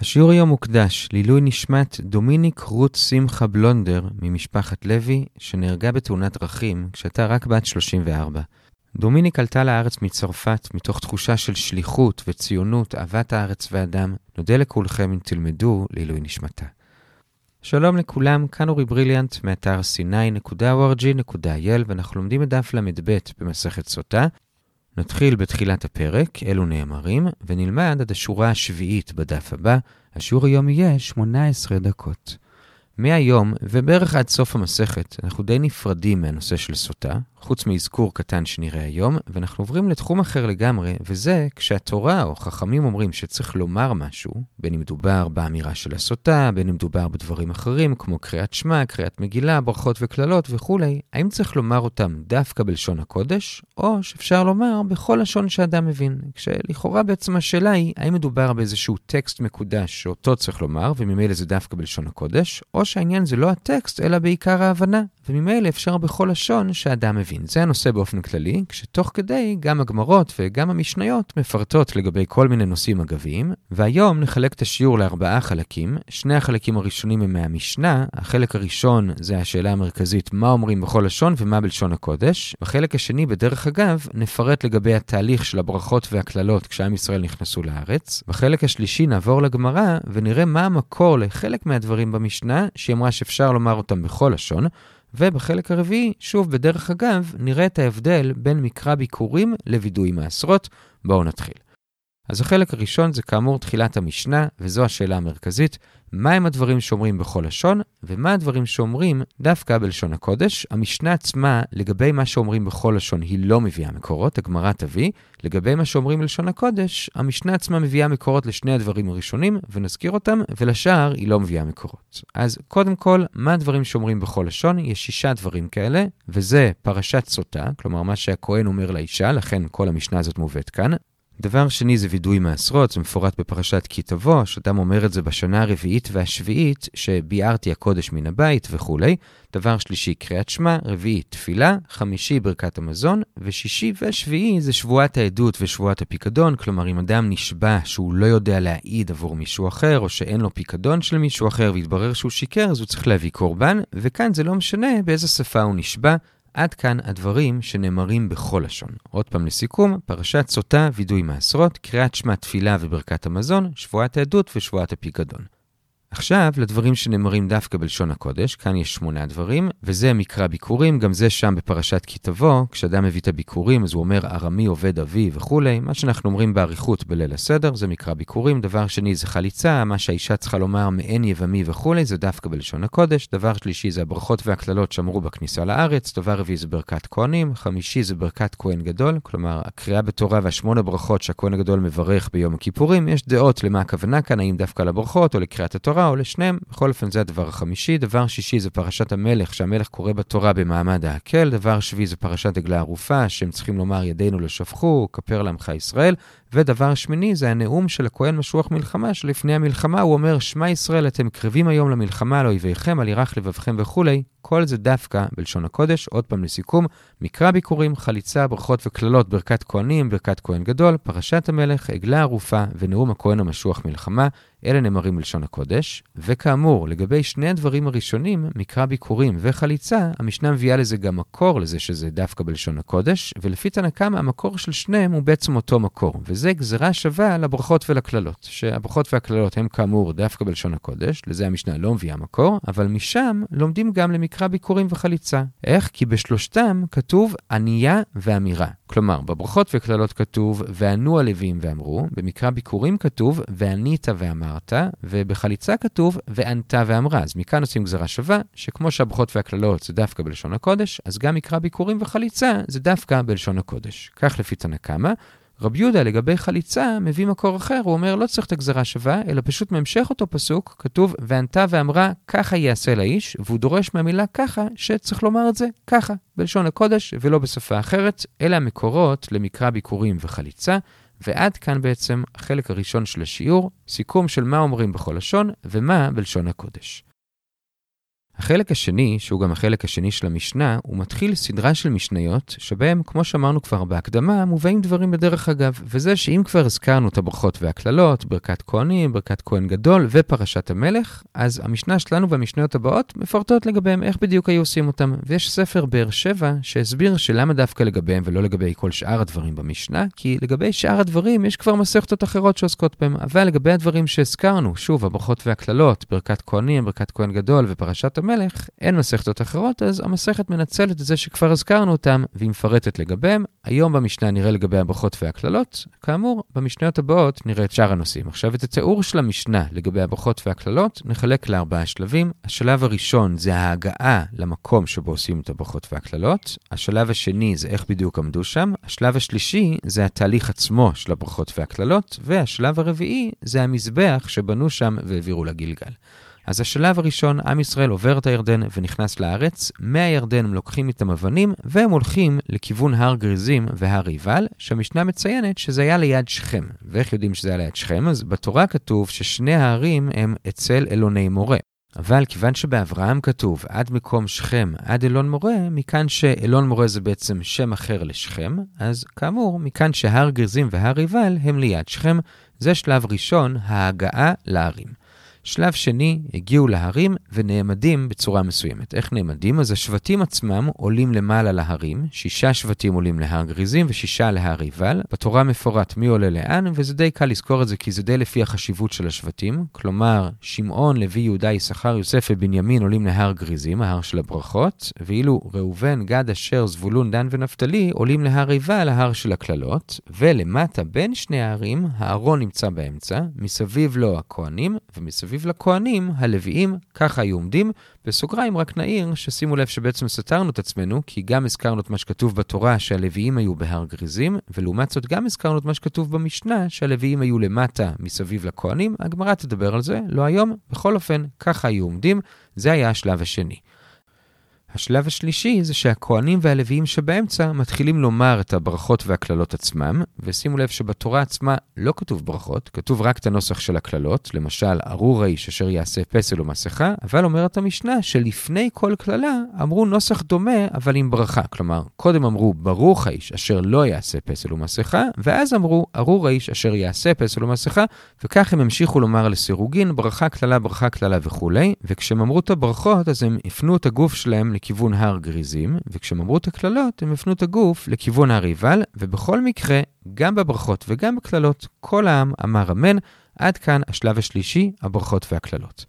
השיעור היום מוקדש לעילוי נשמת דומיניק רות שמחה בלונדר ממשפחת לוי, שנהרגה בתאונת דרכים כשהייתה רק בת 34. דומיניק עלתה לארץ מצרפת מתוך תחושה של שליחות וציונות, אהבת הארץ ואדם. נודה לכולכם אם תלמדו לעילוי נשמתה. שלום לכולם, כאן אורי בריליאנט מאתר sinai.org.il, ואנחנו לומדים את דף ל"ב במסכת סוטה. נתחיל בתחילת הפרק, אלו נאמרים, ונלמד עד השורה השביעית בדף הבא. השיעור היום יהיה 18 דקות. מהיום ובערך עד סוף המסכת אנחנו די נפרדים מהנושא של סוטה, חוץ מאזכור קטן שנראה היום, ואנחנו עוברים לתחום אחר לגמרי, וזה כשהתורה או חכמים אומרים שצריך לומר משהו, בין אם מדובר באמירה של הסוטה, בין אם מדובר בדברים אחרים כמו קריאת שמע, קריאת מגילה, ברכות וקללות וכו', האם צריך לומר אותם דווקא בלשון הקודש, או שאפשר לומר בכל לשון שאדם מבין, כשלכאורה בעצם השאלה היא האם מדובר באיזשהו טקסט מקודש שאותו צריך לומר, וממילא זה דווקא בלשון הקודש, או שהעניין זה לא הטקסט אלא בעיקר ההבנה, וממילא אפשר בכל לשון שאדם מבין. זה הנושא באופן כללי, כשתוך כדי גם הגמרות וגם המשניות מפרטות לגבי כל מיני נושאים אגביים, והיום נחלק את השיעור לארבעה חלקים. שני החלקים הראשונים הם מהמשנה, החלק הראשון זה השאלה המרכזית מה אומרים בכל לשון ומה בלשון הקודש, בחלק השני בדרך אגב נפרט לגבי התהליך של הברכות והכללות כשעם ישראל נכנסו לארץ, בחלק השלישי נעבור לגמרא ונראה מה המקור לחלק מהדברים במשנה שאמרה שאפשר לומר אותם בכל לשון, ובחלק הרביעי, שוב בדרך אגב, נראה את ההבדל בין מקרא ביקורים לוידוי מעשרות. בואו נתחיל. אז החלק הראשון זה כאמור תחילת המשנה, וזו השאלה המרכזית, מה הם הדברים שאומרים בכל לשון, ומה הדברים שאומרים דווקא בלשון הקודש. המשנה עצמה לגבי מה שאומרים בכל לשון היא לא מביאה מקורות, הגמרא תביא. לגבי מה שאומרים בלשון הקודש, המשנה עצמה מביאה מקורות לשני הדברים הראשונים, ונזכיר אותם, ולשאר היא לא מביאה מקורות. אז קודם כל, מה הדברים שאומרים בכל לשון? יש 6 דברים כאלה, וזה פרשת סוטה, כלומר מה שהכהן אומר לאישה, לכן כל המשנה הזאת מובאת כאן. דבר שני זה וידוי מעשרות, זה מפורט בפרשת כי תבוא, שאדם אומר את זה בשנה הרביעית והשביעית, שביארתי הקודש מן הבית וכו'. דבר שלישי קריאת שמע, רביעי תפילה, חמישי ברכת המזון, ושישי והשביעי זה שבועת העדות ושבועת הפיקדון, כלומר אם אדם נשבע שהוא לא יודע להעיד עבור מישהו אחר, או שאין לו פיקדון של מישהו אחר והתברר שהוא שיקר, אז הוא צריך להביא קורבן, וכאן זה לא משנה באיזה שפה הוא נשבע. עד כאן הדברים שנאמרים בכל לשון. עוד פעם לסיכום, פרשת סוטה, וידוי מעשרות, קריאת שמע, תפילה וברכת המזון, שבועת העדות ושבועת הפיקדון. עכשיו לדברים שנאמרים דווקא בלשון הקודש, כאן יש 8 דברים, וזה מקרא ביקורים, גם זה שם בפרשת כי תבוא, כשאדם מביא את הביקורים אז הוא אומר ארמי עובד אבי וכו'. מה שאנחנו אומרים בעריכות בליל הסדר זה מקרא ביקורים. דבר שני זה חליצה, מה שהאישה צריכה לומר מעין יבמי וכו', זה דווקא בלשון הקודש. דבר שלישי זה הברכות והכללות שאמרו בכניסה לארץ. דבר רביעי זה ברכת כהנים, חמישי זה ברכת כהן גדול, כלומר הקריאה בתורה וה8 ברכות שהכהן הגדול מברך ביום הכיפורים. יש דעות למה הכוונה כאן, האם דווקא לברכות או לקריאת התורה או לשניהם, בכל אופן זה הדבר החמישי. דבר שישי זה פרשת המלך, שהמלך קורא בתורה במעמד העקל. דבר שביעי זה פרשת דגלה ערופה, שהם צריכים לומר ידינו לא שפכו, כפר לעמך ישראל. ודבר שמיני זה הנאום של הכהן משוח מלחמה, שלפני המלחמה הוא אומר שמע ישראל אתם קרבים היום למלחמה על אויביכם, על ירח לבבכם וכולי. כל זה דווקא בלשון הקודש. עוד פעם לסיכום, מקרא ביקורים, חליצה, ברכות וכללות, ברכת כהנים, ברכת כהן גדול, פרשת המלך, עגלה ערופה ונאום הכהן המשוח מלחמה, אלה נאמרים בלשון הקודש. וכאמור, לגבי שני הדברים הראשונים, מקרא ביקורים וחליצה, המשנה מביאה לזה גם מקור, לזה שזה דווקא בלשון הקודש, ולפי תנא קמא המקור של שניהם הוא בעצם אותו מקור, וזה גזרה שווה לברכות ולכללות, שהברכות והכללות הם כאמור דווקא בלשון הקודש, לזה המשנה לא מביאה מקור, אבל משם לומדים גם למקרא ביקורים וחליצה. איך? כי בשלושתם כתוב ענייה ואמירה. כלומר, בברכות וכללות כתוב וענו הלווים ואמרו, במקרא ביקורים כתוב וענית ואמרת, ובחליצה כתוב וענת ואמרה. אז מכאן עושים גזרה שווה, שכמו שהברכות והכללות זה דווקא בלשון הקודש, אז גם מקרא ביקורים וחליצה זה דווקא בלשון הקודש. כך לפי תנא קמא. רבי יהודה לגבי חליצה מביא מקור אחר, הוא אומר לא צריך את הגזרה שווה, אלא פשוט ממשך אותו פסוק, כתוב וענתה ואמרה ככה יעשה לאיש, והוא דורש מהמילה ככה שצריך לומר את זה ככה, בלשון הקודש ולא בשפה אחרת. אלה המקורות למקרא ביקורים וחליצה, ועד כאן בעצם החלק הראשון של השיעור, סיכום של מה אומרים בכל לשון ומה בלשון הקודש. החלק השני, שהוא גם החלק השני של המשנה, הוא מתחיל סדרה של משניות, שבהם, כמו שאמרנו כבר בהקדמה, מובאים דברים בדרך אגב, וזה שאם כבר הזכרנו את הברכות והכללות, ברכת כהנים, ברכת כהן גדול ופרשת המלך, אז המשנה שלנו והמשניות הבאות מפרטות לגביהם איך בדיוק היו עושים אותם, ויש ספר באר שבע שהסביר שלמה דווקא לגביהם ולא לגבי כל שאר הדברים במשנה, כי לגבי שאר הדברים יש כבר מסכתות אחרות שעוסקות בהם, אבל לגבי הדברים שהזכרנו, שוב, הברכות והכללות, ברכת כהנים, ברכת כהן גדול ופרשת המלך, אין מסכתות אחרות, אז המסכת מנצלת את זה שכבר הזכרנו אותם, והיא מפרטת לגביהם. היום במשנה נראה לגבי הברכות והכללות. כאמור, במשניות הבאות נראה את שאר הנושאים. עכשיו את התיאור של המשנה לגבי הברכות והכללות נחלק לארבעה שלבים. השלב הראשון זה ההגעה למקום שבו עושים את הברכות והכללות. השלב השני זה איך בדיוק עמדו שם. השלב השלישי זה התהליך עצמו של הברכות והכללות. והשלב הרביעי זה המזבח שבנו שם והעבירו לגלגל. אז השלב הראשון, עם ישראל עובר את הירדן ונכנס לארץ, מהירדן הם לוקחים איתם אבנים, והם הולכים לכיוון הר גריזים והר עיבל, שהמשנה מציינת שזה היה ליד שכם. ואיך יודעים שזה היה ליד שכם? אז בתורה כתוב ששני הערים הם אצל אלוני מורה. אבל כיוון שבאברהם כתוב עד מקום שכם עד אלון מורה, מכאן שאלון מורה זה בעצם שם אחר לשכם, אז כאמור, מכאן שהר גריזים והר עיבל הם ליד שכם, זה שלב ראשון, ההגעה לערים. שלב שני, הגיעו להרים ונעמדים בצורה מסוימת. איך נעמדים? אז השבטים עצמם עולים למעלה להרים, 6 שבטים עולים להר גריזים ו6 להר עיבל. בתורה מפורט מי עולה לאן, וזה די קל לזכור את זה כי זה די לפי החשיבות של השבטים. כלומר, שמעון, לוי, יהודה, יששכר, יוסף ובנימין עולים להר גריזים, ההר של הברכות, ואילו ראובן, גד, אשר, זבולון, דן ונפתלי עולים להר עיבל, ההר של הכללות, ולמטה בין שני הערים, הארון נמצא באמצע, מסביב לו הכהנים ומסביב לכהנים, הלוויים, ככה היו עומדים, בסוגריים רק נעיר ששימו לב שבעצם סתרנו את עצמנו, כי גם הזכרנו את מה שכתוב בתורה שהלוויים היו בהר גריזים, ולעומת זאת גם הזכרנו את מה שכתוב במשנה שהלוויים היו למטה מסביב לכהנים, הגמרא תדבר על זה, לא היום, בכל אופן, ככה היו עומדים, זה היה השלב השני. השלב השלישי זה שהכהנים והלוויים שבאמצע מתחילים לומר את הברכות והכללות עצמם, ושימו לב שבתורה עצמה לא כתוב ברכות, כתוב רק את הנוסח של הכללות, למשל, ארור האיש אשר יעשה פסל ומסכה, אבל אומרת המשנה שלפני כל כללה אמרו נוסח דומה אבל עם ברכה, כלומר, קודם אמרו ברוך האיש אשר לא יעשה פסל ומסכה, ואז אמרו ארור האיש אשר יעשה פסל ומסכה, וכך הם המשיכו לומר לסירוגין, ברכה כללה וכו', וכשהם אמרו את הברכות אז הם הפנו את הגוף שלהם לכיוון הר גריזים, וכשהם אמרו את הכללות, הם הפנו את הגוף לכיוון הר עיבל, ובכל מקרה, גם בברכות וגם בכללות, כל העם אמר אמן, עד כאן השלב השלישי, הברכות והכללות.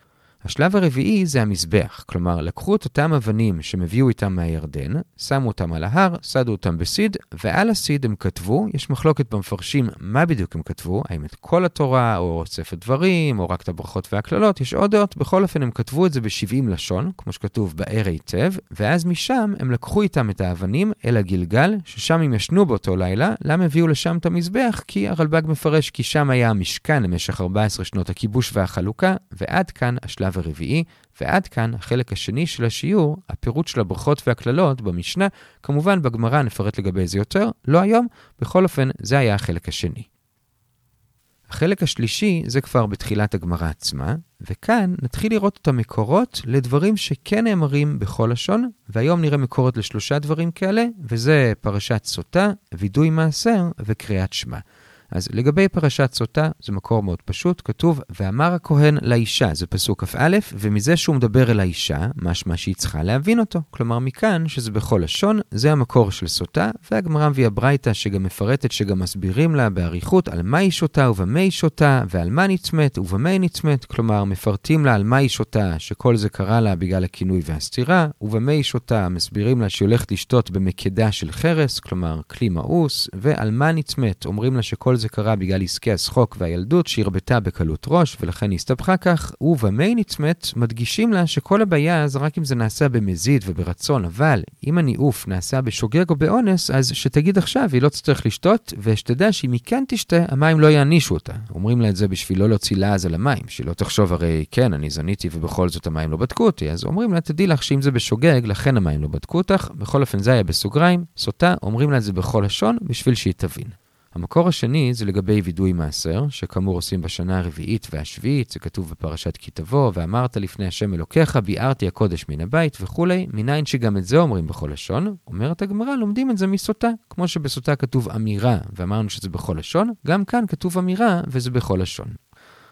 השלב הרביעי זה המזבח, כלומר, לקחו את אותם אבנים שמביאו איתם מהירדן, שמו אותם על ההר, סדו אותם בסיד, ועל הסיד הם כתבו, יש מחלוקת במפרשים מה בדיוק הם כתבו, האם את כל התורה, או ספר דברים, או רק את הברכות והכללות, יש עוד דעות, בכל אופן הם כתבו את זה ב70 לשון, כמו שכתוב באר היטב, ואז משם הם לקחו איתם את האבנים אל הגלגל, ששם הם ישנו באותו לילה, למה הביאו לשם את המזבח? כי הרלב"ג מפרש כי שם היה המשכן למשך 14 שנות הכיבוש והחלוקה, ועד כאן השלב הרביעי, ועד כאן החלק השני של השיעור, הפירוט של הברכות והכללות במשנה, כמובן בגמרא נפרט לגבי זה יותר, לא היום, בכל אופן זה היה החלק השני. החלק השלישי זה כבר בתחילת הגמרא עצמה, וכאן נתחיל לראות את המקורות לדברים שכן נאמרים בכל לשון, והיום נראה מקורות ל3 דברים כאלה, וזה פרשת סוטה, וידוי מעשר וקריאת שמע. אז לגבי פרשת סוטה, זה מקור מאוד פשוט, כתוב, ואמר הכהן לאישה, זה פסוק כ"א, ומזה שהוא מדבר אל האישה, משמע שהיא צריכה להבין אותו. כלומר, מכאן, שזה בכל לשון, זה המקור של סוטה, והגמרא מביאה ברייתא שגם מפרטת, שגם מסבירים לה בעריכות על מה היא שותה ובמה היא שותה, ועל מה נצמת ובמה היא נצמת, כלומר, מפרטים לה על מה היא שותה, שכל זה קרה לה בגלל הכינוי והסתירה, ובמה היא שותה, מסבירים לה שהיא הולכת לשתות במקדה של חרס, כלומר, כלי מאוס, ועל מה נצמת, אומרים לה שכל זה קרה בגלל עסקי השחוק והילדות שהרבתה בקלות ראש ולכן הסתבכה כך, ובמה היא נצמת מדגישים לה שכל הבעיה זה רק אם זה נעשה במזיד וברצון, אבל אם הניאוף נעשה בשוגג או באונס, אז שתגיד עכשיו היא לא צריך לשתות, ושתדע שהיא מכאן תשתה, המים לא יענישו אותה. אומרים לה את זה בשביל לא להוציא לעז על המים, שלא תחשוב הרי כן, אני זניתי ובכל זאת המים לא בדקו אותי, אז אומרים לה תדעי לך שאם זה בשוגג, לכן המים לא בדקו אותך, בכל אופן זה היה בסוגריים, סוטה, אומרים לה את זה בכל לשון בשביל שהיא תבין. המקור השני זה לגבי וידוי מעשר, שכאמור עושים בשנה הרביעית והשביעית, זה כתוב בפרשת כי תבוא, ואמרת לפני השם אלוקיך, ביארתי הקודש מן הבית וכולי, מניין שגם את זה אומרים בכל לשון, אומרת הגמרא, לומדים את זה מסוטה, כמו שבסוטה כתוב אמירה, ואמרנו שזה בכל לשון, גם כאן כתוב אמירה וזה בכל לשון.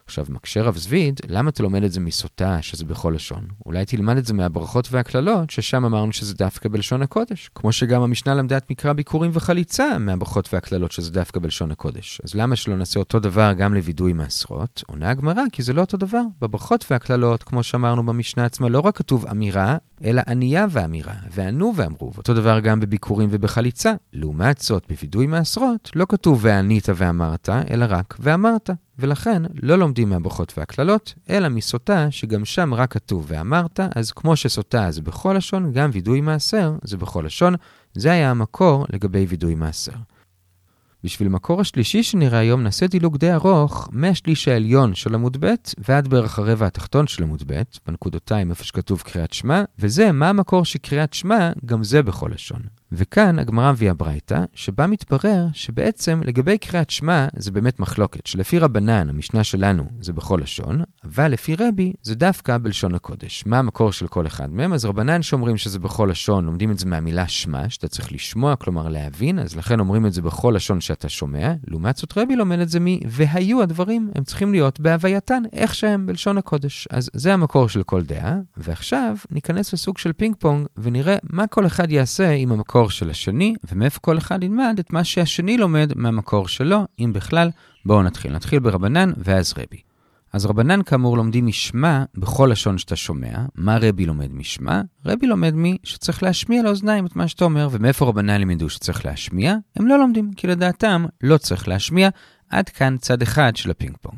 עכשיו, מקשה רב זביד, למה אתה לומד את זה מסוטה שזה בכל לשון? אולי תלמד את זה מהברכות והכללות, ששם אמרנו שזה דווקא בלשון הקודש. כמו שגם המשנה למדה את מקרא ביקורים וחליצה מהברכות והכללות שזה דווקא בלשון הקודש. אז למה שלא נעשה אותו דבר גם לוידוי מעשרות? עונה הגמרא, כי זה לא אותו דבר. בברכות והכללות, כמו שאמרנו במשנה עצמה, לא רק כתוב אמירה, אלא ענייה ואמירה, וענו ואמרו. אותו דבר גם בביקורים ובחליצה. לעומת זאת, בוידוי מעשרות, לא כתוב וענית ואמרת, אלא רק ואמרת. ולכן לא לומדים מהברכות והכללות, אלא מסוטה שגם שם רק כתוב ואמרת, אז כמו שסוטה זה בכל לשון, גם וידוי מעשר זה בכל לשון, זה היה המקור לגבי וידוי מעשר. בשביל מקור השלישי שנראה היום נעשה דילוג די ארוך מהשליש העליון של עמוד ב' ועד בערך הרבע התחתון של עמוד ב', בנקודותיים איפה שכתוב קריאת שמע, וזה מה המקור שקריאת שמע גם זה בכל לשון. וכאן הגמרא מביאה ברייתא, שבה מתברר שבעצם לגבי קריאת שמע זה באמת מחלוקת, שלפי רבנן, המשנה שלנו, זה בכל לשון, אבל לפי רבי זה דווקא בלשון הקודש. מה המקור של כל אחד מהם? אז רבנן שאומרים שזה בכל לשון, לומדים את זה מהמילה שמע, שאתה צריך לשמוע, כלומר להבין, אז לכן אומרים את זה בכל לשון שאתה שומע, לעומת זאת רבי לומד את זה והיו הדברים, הם צריכים להיות בהווייתן, איך שהם בלשון הקודש. אז זה המקור של כל דעה, ועכשיו ניכנס לסוג של פינג פונג ונראה מה כל אחד יעשה עם המקור של השני, ומאיפה כל אחד ילמד את מה שהשני לומד מהמקור שלו, אם בכלל. בואו נתחיל ברבנן ואז רבי. אז רבנן כאמור לומדים משמע בכל לשון שאתה שומע. מה רבי לומד משמע? רבי לומד מי שצריך להשמיע לאוזניים את מה שאתה אומר, ומאיפה רבנן לימדו שצריך להשמיע? הם לא לומדים, כי לדעתם לא צריך להשמיע. עד כאן צד אחד של הפינג פונג.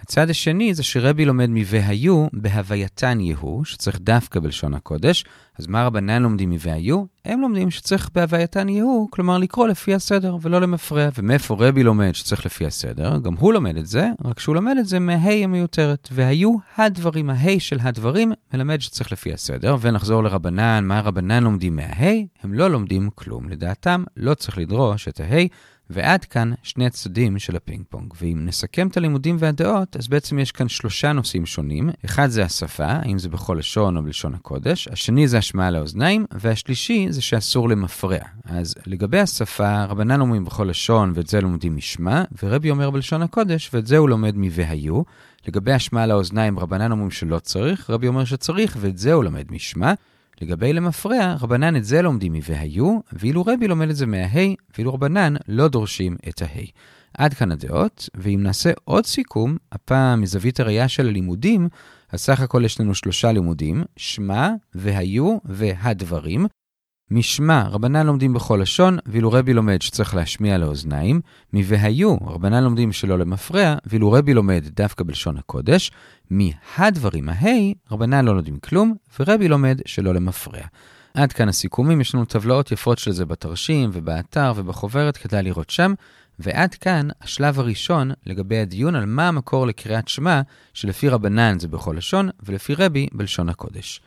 הצד השני זה שרבי לומד מוהיו בהווייתן יהו, שצריך דווקא בלשון הקודש. אז מה רבנן לומדים מוהיו? הם לומדים שצריך בהווייתן יהו, כלומר לקרוא לפי הסדר ולא למפרע. ומאיפה רבי לומד שצריך לפי הסדר? גם הוא לומד את זה, רק שהוא לומד את זה מההי המיותרת. והיו הדברים, ההי של הדברים, מלמד שצריך לפי הסדר. ונחזור לרבנן, מה רבנן לומדים מההי? הם לא לומדים כלום, לדעתם לא צריך לדרוש את ההי. ועד כאן שני הצדדים של הפינג פונג. ואם נסכם את הלימודים והדעות, אז בעצם יש כאן שלושה נושאים שונים. אחד זה השפה, האם זה בכל לשון או בלשון הקודש. השני זה השמעה לאוזניים, והשלישי זה שאסור למפרע. אז לגבי השפה, רבנן אומרים בכל לשון, ואת זה לומדים משמע, ורבי אומר בלשון הקודש, ואת זה הוא לומד מוהיו. לגבי השמעה לאוזניים, רבנן אומרים שלא צריך, רבי אומר שצריך, ואת זה הוא לומד משמע. לגבי למפרע, רבנן את זה לומדים מוהיו, ואילו רבי לומד את זה מההי, ואילו רבנן לא דורשים את ההי. עד כאן הדעות, ואם נעשה עוד סיכום, הפעם מזווית הראייה של הלימודים, אז סך הכל יש לנו שלושה לימודים, שמע, והיו, והדברים. משמע, רבנן לומדים בכל לשון, ואילו רבי לומד שצריך להשמיע לאוזניים. מוהיו, רבנן לומדים שלא למפרע, ואילו רבי לומד דווקא בלשון הקודש. מהדברים ההי, רבנן לא לומדים כלום, ורבי לומד שלא למפרע. עד כאן הסיכומים, יש לנו טבלאות יפות של זה בתרשים, ובאתר, ובחוברת, כדאי לראות שם. ועד כאן השלב הראשון לגבי הדיון על מה המקור לקריאת שמע, שלפי רבנן זה בכל לשון, ולפי רבי בלשון הקודש.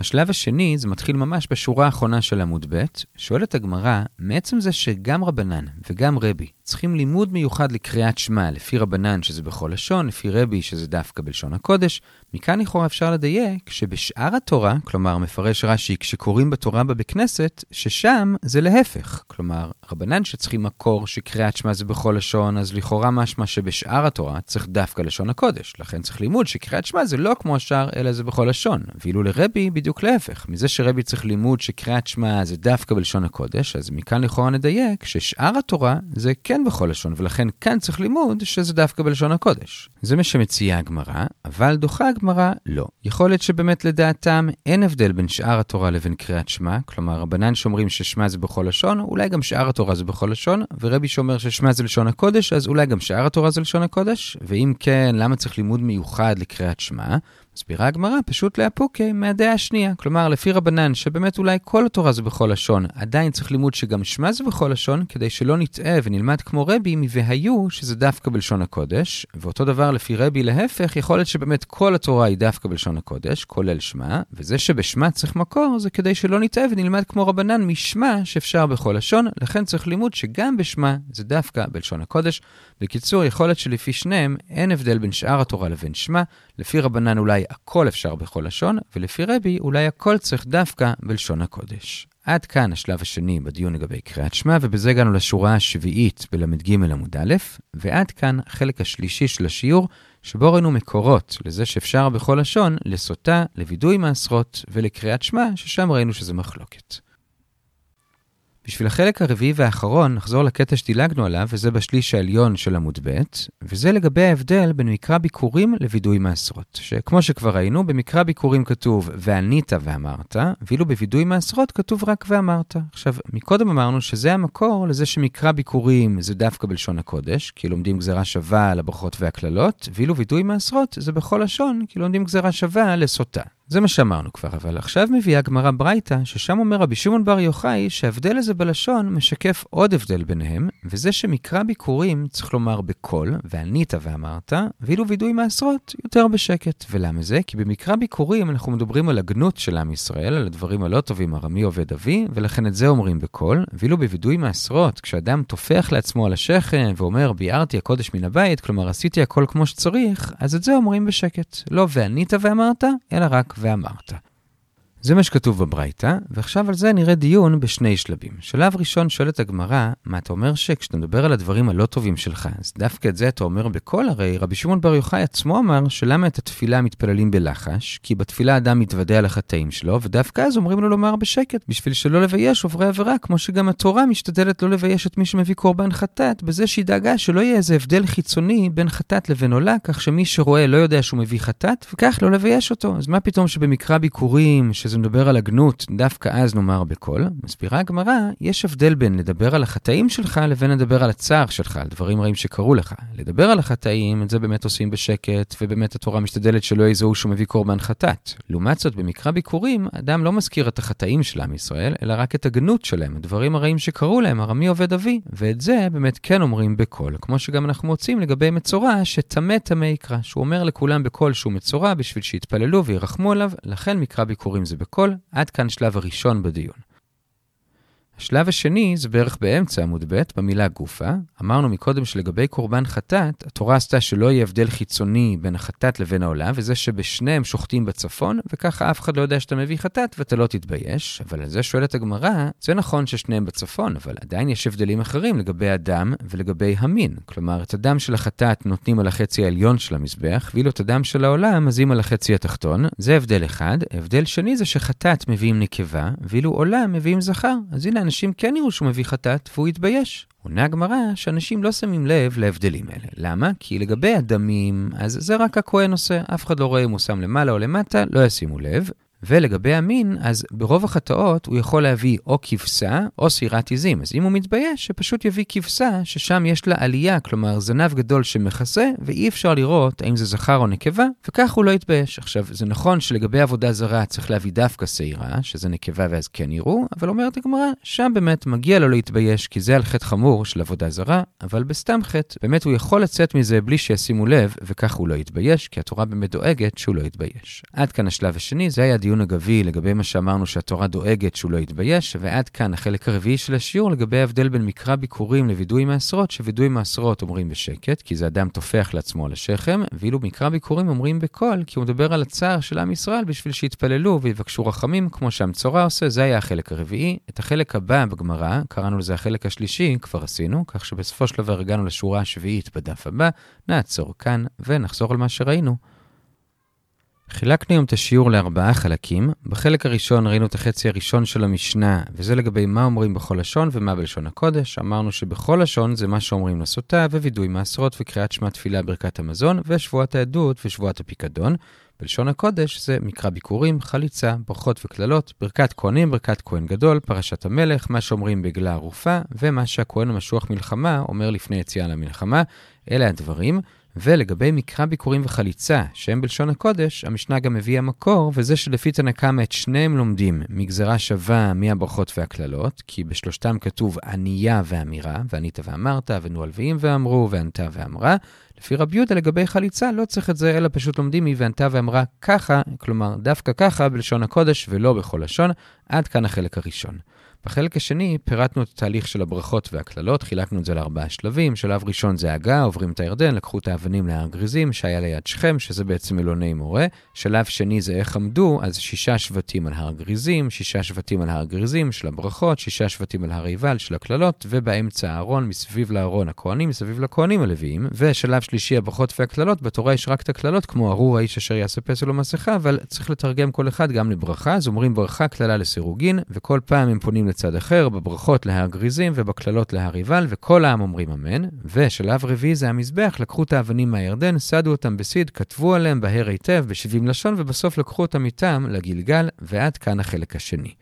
השלב השני זה מתחיל ממש בשורה האחרונה של עמוד ב', שואלת הגמרא, מעצם זה שגם רבנן וגם רבי צריכים לימוד מיוחד לקריאת שמע, לפי רבנן שזה בכל לשון, לפי רבי שזה דווקא בלשון הקודש, מכאן לכאורה אפשר לדייק שבשאר התורה, כלומר מפרש רש"י כשקוראים בתורה בבכנסת, ששם זה להפך, כלומר רבנן שצריכים מקור שקריאת שמע זה בכל לשון, אז לכאורה משמע שבשאר התורה צריך דווקא לשון הקודש, לכן צריך לימוד שקריאת שמע זה לא כמו השאר אלא זה בכל לשון, ואילו לרבי בדיוק להפך, מזה שרבי צריך לימוד שקריאת שמע זה דווקא בלשון הקודש, אז מכאן לכאורה נדייק ששאר התורה זה כן בכל לשון, ולכן כאן צריך לימוד שזה דווקא בלשון הקודש. זה מה שמציעה הגמרא, אבל דוחה הגמרא לא. יכול להיות שבאמת לדעתם אין הבדל בין שאר התורה לבין קריאת שמע, כלומר רבנן שאומרים ששמע זה בכל לשון, אולי גם שאר התורה זה בכל לשון, ורבי שאומר ששמע זה לשון הקודש, אז אולי גם שאר התורה זה לשון הקודש, ואם כן, למה צריך לימוד מיוחד לקריאת שמע? מסבירה הגמרא, פשוט להפוקי מהדעה השנייה. כלומר, לפי רבנן, שבאמת אולי כל התורה זה בכל לשון, עדיין צריך לימוד שגם שמה זה בכל לשון, כדי שלא נטעה ונלמד כמו רבי מ"והיו", שזה דווקא בלשון הקודש, ואותו דבר לפי רבי להפך, יכול להיות שבאמת כל התורה היא דווקא בלשון הקודש, כולל שמה, וזה שבשמה צריך מקור, זה כדי שלא נטעה ונלמד כמו רבנן משמה שאפשר בכל לשון, לכן צריך לימוד שגם בשמה זה דווקא בלשון הקודש. בקיצור, יכול להיות שלפי שניהם אין הבדל בין שאר התורה לבין שמה, לפי רבנן אולי הכל אפשר בכל לשון, ולפי רבי אולי הכל צריך דווקא בלשון הקודש. עד כאן השלב השני בדיון לגבי קריאת שמע, ובזה הגענו לשורה השביעית בל"ג עמוד א', ועד כאן החלק השלישי של השיעור, שבו ראינו מקורות לזה שאפשר בכל לשון, לסוטה, לוידוי מעשרות ולקריאת שמע, ששם ראינו שזה מחלוקת. בשביל החלק הרביעי והאחרון נחזור לקטע שדילגנו עליו, וזה בשליש העליון של עמוד ב', וזה לגבי ההבדל בין מקרא ביקורים לוידוי מעשרות. שכמו שכבר ראינו, במקרא ביקורים כתוב וענית ואמרת, ואילו בוידוי מעשרות כתוב רק ואמרת. עכשיו, מקודם אמרנו שזה המקור לזה שמקרא ביקורים זה דווקא בלשון הקודש, כי לומדים גזרה שווה לברכות והכללות, ואילו וידוי מעשרות זה בכל לשון, כי לומדים גזרה שווה לסוטה. זה מה שאמרנו כבר, אבל עכשיו מביאה גמרא ברייתא, ששם אומר רבי שמעון בר יוחאי שההבדל הזה בלשון משקף עוד הבדל ביניהם, וזה שמקרא ביקורים צריך לומר בקול, וענית ואמרת, ואילו וידוי מעשרות יותר בשקט. ולמה זה? כי במקרא ביקורים אנחנו מדברים על הגנות של עם ישראל, על הדברים הלא טובים, הרמי עובד אבי, ולכן את זה אומרים בקול, ואילו בוידוי מעשרות, כשאדם תופח לעצמו על השכם ואומר ביארתי הקודש מן הבית, כלומר עשיתי הכל כמו שצריך, אז את זה אומרים בשקט. לא וענית ואמרת, אלא רק ואמרת. זה מה שכתוב בברייתא, ועכשיו על זה נראה דיון בשני שלבים. שלב ראשון שואלת הגמרא, מה אתה אומר שכשאתה מדבר על הדברים הלא טובים שלך, אז דווקא את זה אתה אומר בקול? הרי רבי שמעון בר יוחאי עצמו אמר שלמה את התפילה מתפללים בלחש, כי בתפילה אדם מתוודע על החטאים שלו, ודווקא אז אומרים לו לומר בשקט, בשביל שלא לבייש עוברי עבירה, כמו שגם התורה משתדלת לא לבייש את מי שמביא קורבן חטאת, בזה שהיא דאגה שלא יהיה איזה הבדל חיצוני בין חטאת לבין עולה, כך שמי שרואה לא יודע שהוא מביא חטאת, וכך לא לבייש אותו. אז מה פתאום שבמקרא ביקורים, שזה מדבר על הגנות, דווקא אז נאמר בקול? מסבירה הגמרא, יש הבדל בין לדבר על החטאים שלך לבין לדבר על הצער שלך, על דברים רעים שקרו לך. לדבר על החטאים, את זה באמת עושים בשקט, ובאמת התורה משתדלת שלא יזהו שהוא מביא קורבן חטאת. לעומת זאת, במקרא ביקורים, אדם לא מזכיר את החטאים של עם ישראל, אלא רק את הגנות שלהם, הדברים הרעים שקרו להם, הרמי עובד אבי, ואת זה באמת כן אומרים בקול, כמו שגם אנחנו מוצאים לגבי מצורע שתמה תמה יקרא, שהוא אומר לכולם בקול שהוא מצורע בשביל שיתפללו וירחמו עליו, לכן מקרא ביקורים זה בכל. עד כאן שלב הראשון בדיון. השלב השני זה בערך באמצע עמוד ב' במילה גופה. אמרנו מקודם שלגבי קורבן חטאת, התורה עשתה שלא יהיה הבדל חיצוני בין החטאת לבין העולה, וזה שבשניהם שוחטים בצפון, וככה אף אחד לא יודע שאתה מביא חטאת ואתה לא תתבייש. אבל על זה שואלת הגמרא, זה נכון ששניהם בצפון, אבל עדיין יש הבדלים אחרים לגבי הדם ולגבי המין. כלומר, את הדם של החטאת נותנים על החצי העליון של המזבח, ואילו את הדם של העולה מזים על החצי התחתון. זה הבדל אחד. הבדל שני זה שחטאת מביאים נקבה, ואילו עולה מביאים זכר. אז הנה, אנשים כן יראו שהוא מביא חטאת והוא יתבייש. עונה הגמרא שאנשים לא שמים לב להבדלים האלה. למה? כי לגבי הדמים, אז זה רק הכהן עושה. אף אחד לא רואה אם הוא שם למעלה או למטה, לא ישימו לב. ולגבי המין, אז ברוב החטאות הוא יכול להביא או כבשה או סירת עזים. אז אם הוא מתבייש, שפשוט יביא כבשה ששם יש לה עלייה, כלומר זנב גדול שמכסה, ואי אפשר לראות האם זה זכר או נקבה, וכך הוא לא יתבייש. עכשיו, זה נכון שלגבי עבודה זרה צריך להביא דווקא סירה, שזה נקבה ואז כן יראו, אבל אומרת הגמרא, שם באמת מגיע לו להתבייש, כי זה על חטא חמור של עבודה זרה, אבל בסתם חטא, באמת הוא יכול לצאת מזה בלי שישימו לב, וכך הוא לא יתבייש, כי התורה באמת דואגת שהוא לא יתבייש. עד כאן השלב השני, זה היה דיון אגבי לגבי מה שאמרנו שהתורה דואגת שהוא לא יתבייש, ועד כאן החלק הרביעי של השיעור לגבי ההבדל בין מקרא ביקורים לוידוי מעשרות, שוידוי מעשרות אומרים בשקט, כי זה אדם תופח לעצמו על השכם, ואילו מקרא ביקורים אומרים בקול, כי הוא מדבר על הצער של עם ישראל בשביל שיתפללו ויבקשו רחמים, כמו שהמצורע עושה. זה היה החלק הרביעי. את החלק הבא בגמרא, קראנו לזה החלק השלישי, כבר עשינו, כך שבסופו של דבר הגענו לשורה השביעית בדף הבא. נעצור כאן ונחזור על מה שראינו. חילקנו היום את השיעור לארבעה חלקים. בחלק הראשון ראינו את החצי הראשון של המשנה, וזה לגבי מה אומרים בכל לשון ומה בלשון הקודש. אמרנו שבכל לשון זה מה שאומרים לסוטה, ווידוי מעשרות וקריאת שמע תפילה ברכת המזון, ושבועת העדות ושבועת הפיקדון. בלשון הקודש זה מקרא ביקורים, חליצה, ברכות וכללות, ברכת כהנים, ברכת כהן גדול, פרשת המלך, מה שאומרים בעגלה ערופה, ומה שהכהן המשוח מלחמה אומר לפני יציאה למלחמה. אלה הדברים. ולגבי מקרא ביקורים וחליצה, שהם בלשון הקודש, המשנה גם הביאה מקור, וזה שלפי תנא קמא את שניהם לומדים מגזרה שווה מהברכות והכללות, כי בשלושתם כתוב ענייה ואמירה, וענית ואמרת, ונועלביים ואמרו, וענתה ואמרה. לפי רבי יהודה לגבי חליצה לא צריך את זה, אלא פשוט לומדים מי וענתה ואמרה ככה, כלומר דווקא ככה בלשון הקודש ולא בכל לשון. עד כאן החלק הראשון. בחלק השני פירטנו את התהליך של הברכות והכללות, חילקנו את זה לארבעה שלבים. שלב ראשון זה הגה, עוברים את הירדן, לקחו את האבנים להר גריזים שהיה ליד שכם, שזה בעצם מילוני מורה. שלב שני זה איך עמדו, אז 6 שבטים על הר גריזים, 6 שבטים על הר גריזים של הברכות, 6 שבטים על הר עיבל של הכללות, ובאמצע הארון, מסביב לארון הכהנים, מסביב לכהנים הלוויים. ושלב שלישי הברכות והכללות, בתורה יש רק את הכללות, כמו ארור האיש אשר יעשה פסל ומסכה, אבל צריך לתרגם כל אחד גם לברכה, אז אומרים ברכה כללה לסירוגין, וכל פעם הם פונים לצד אחר, בברכות להר גריזים ובכללות להר עיבל, וכל העם אומרים אמן. ושלב רביעי זה המזבח, לקחו את האבנים מהירדן, סדו אותם בסיד, כתבו עליהם בהר היטב, ב70 לשון, ובסוף לקחו אותם איתם לגלגל. ועד כאן החלק השני.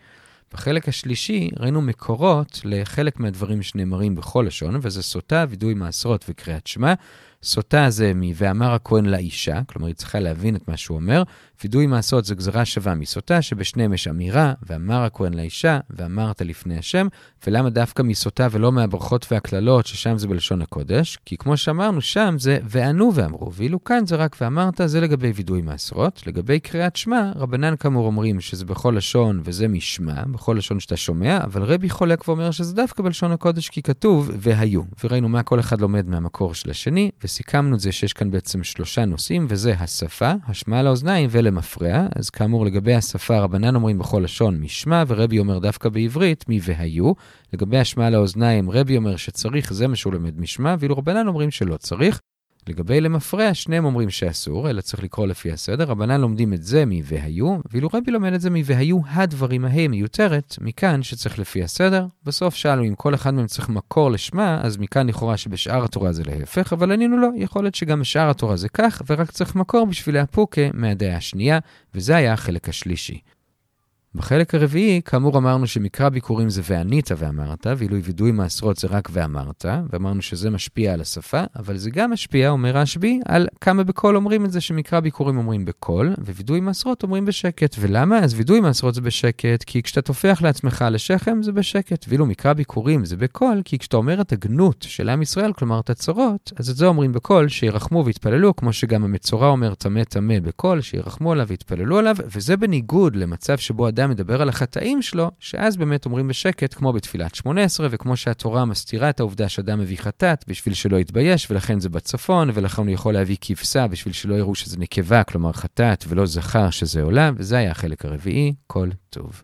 בחלק השלישי ראינו מקורות לחלק מהדברים שנאמרים בכל לשון, וזה סוטה, וידוי מעשרות וקריאת שמע. סוטה זה מ"ואמר הכהן לאישה", כלומר היא צריכה להבין את מה שהוא אומר. וידוי מעשרות זה גזרה שווה מסוטה, שבשניהם יש אמירה, ואמר הכהן לאישה, ואמרת לפני השם. ולמה דווקא מסוטה ולא מהברכות והכללות, ששם זה בלשון הקודש? כי כמו שאמרנו, שם זה וענו ואמרו, ואילו כאן זה רק ואמרת. זה לגבי וידוי מעשרות. לגבי קריאת שמע, רבנן כאמור אומרים שזה בכל לשון וזה משמע, בכל לשון שאתה שומע, אבל רבי חולק ואומר שזה דווקא בלשון הקודש, כי כתוב והיו. וראינו מה כל אחד לומד מהמקור של השני, סיכמנו את זה שיש כאן בעצם 3 נושאים, וזה השפה, השמעה לאוזניים ולמפרע. אז כאמור לגבי השפה רבנן אומרים בכל לשון משמע, ורבי אומר דווקא בעברית מי והיו. לגבי השמעה לאוזניים רבי אומר שצריך, זה מה שהוא למד משמע, ואילו רבנן אומרים שלא צריך. לגבי למפרע, שניהם אומרים שאסור, אלא צריך לקרוא לפי הסדר. רבנן לומדים את זה מי והיו, ואילו רבי לומד את זה מי והיו הדברים ההם מיותרת, מכאן שצריך לפי הסדר. בסוף שאלנו אם כל אחד מהם צריך מקור לשמה, אז מכאן לכאורה שבשאר התורה זה להפך, אבל ענינו לא, יכול להיות שגם שאר התורה זה כך, ורק צריך מקור בשביל להפוקה מהדעה השנייה, וזה היה החלק השלישי. בחלק הרביעי, כאמור אמרנו שמקרא ביקורים זה וענית ואמרת, ואילו וידוי מעשרות זה רק ואמרת, ואמרנו שזה משפיע על השפה, אבל זה גם משפיע, אומר רשב"י, על כמה בקול אומרים את זה, שמקרא ביקורים אומרים בקול, ווידוי מעשרות אומרים בשקט. ולמה? אז וידוי מעשרות זה בשקט, כי כשאתה תופח לעצמך לשכם זה בשקט, ואילו מקרא ביקורים זה בקול, כי כשאתה אומר את הגנות של עם ישראל, כלומר את הצרות, אז את זה אומרים בקול, שירחמו והתפללו, כמו שגם המצורע אומר תמה תמה בקול, שירחמו עליו והתפללו עליו, וזה בניגוד למצב שבו אדם מדבר על החטאים שלו, שאז באמת אומרים בשקט, כמו בתפילת 18, וכמו שהתורה מסתירה את העובדה שאדם מביא חטאת בשביל שלא יתבייש, ולכן זה בצפון, ולכן הוא יכול להביא כבשה בשביל שלא יראו שזה נקבה, כלומר חטאת, ולא זכר שזה עולה. וזה היה החלק הרביעי, כל טוב.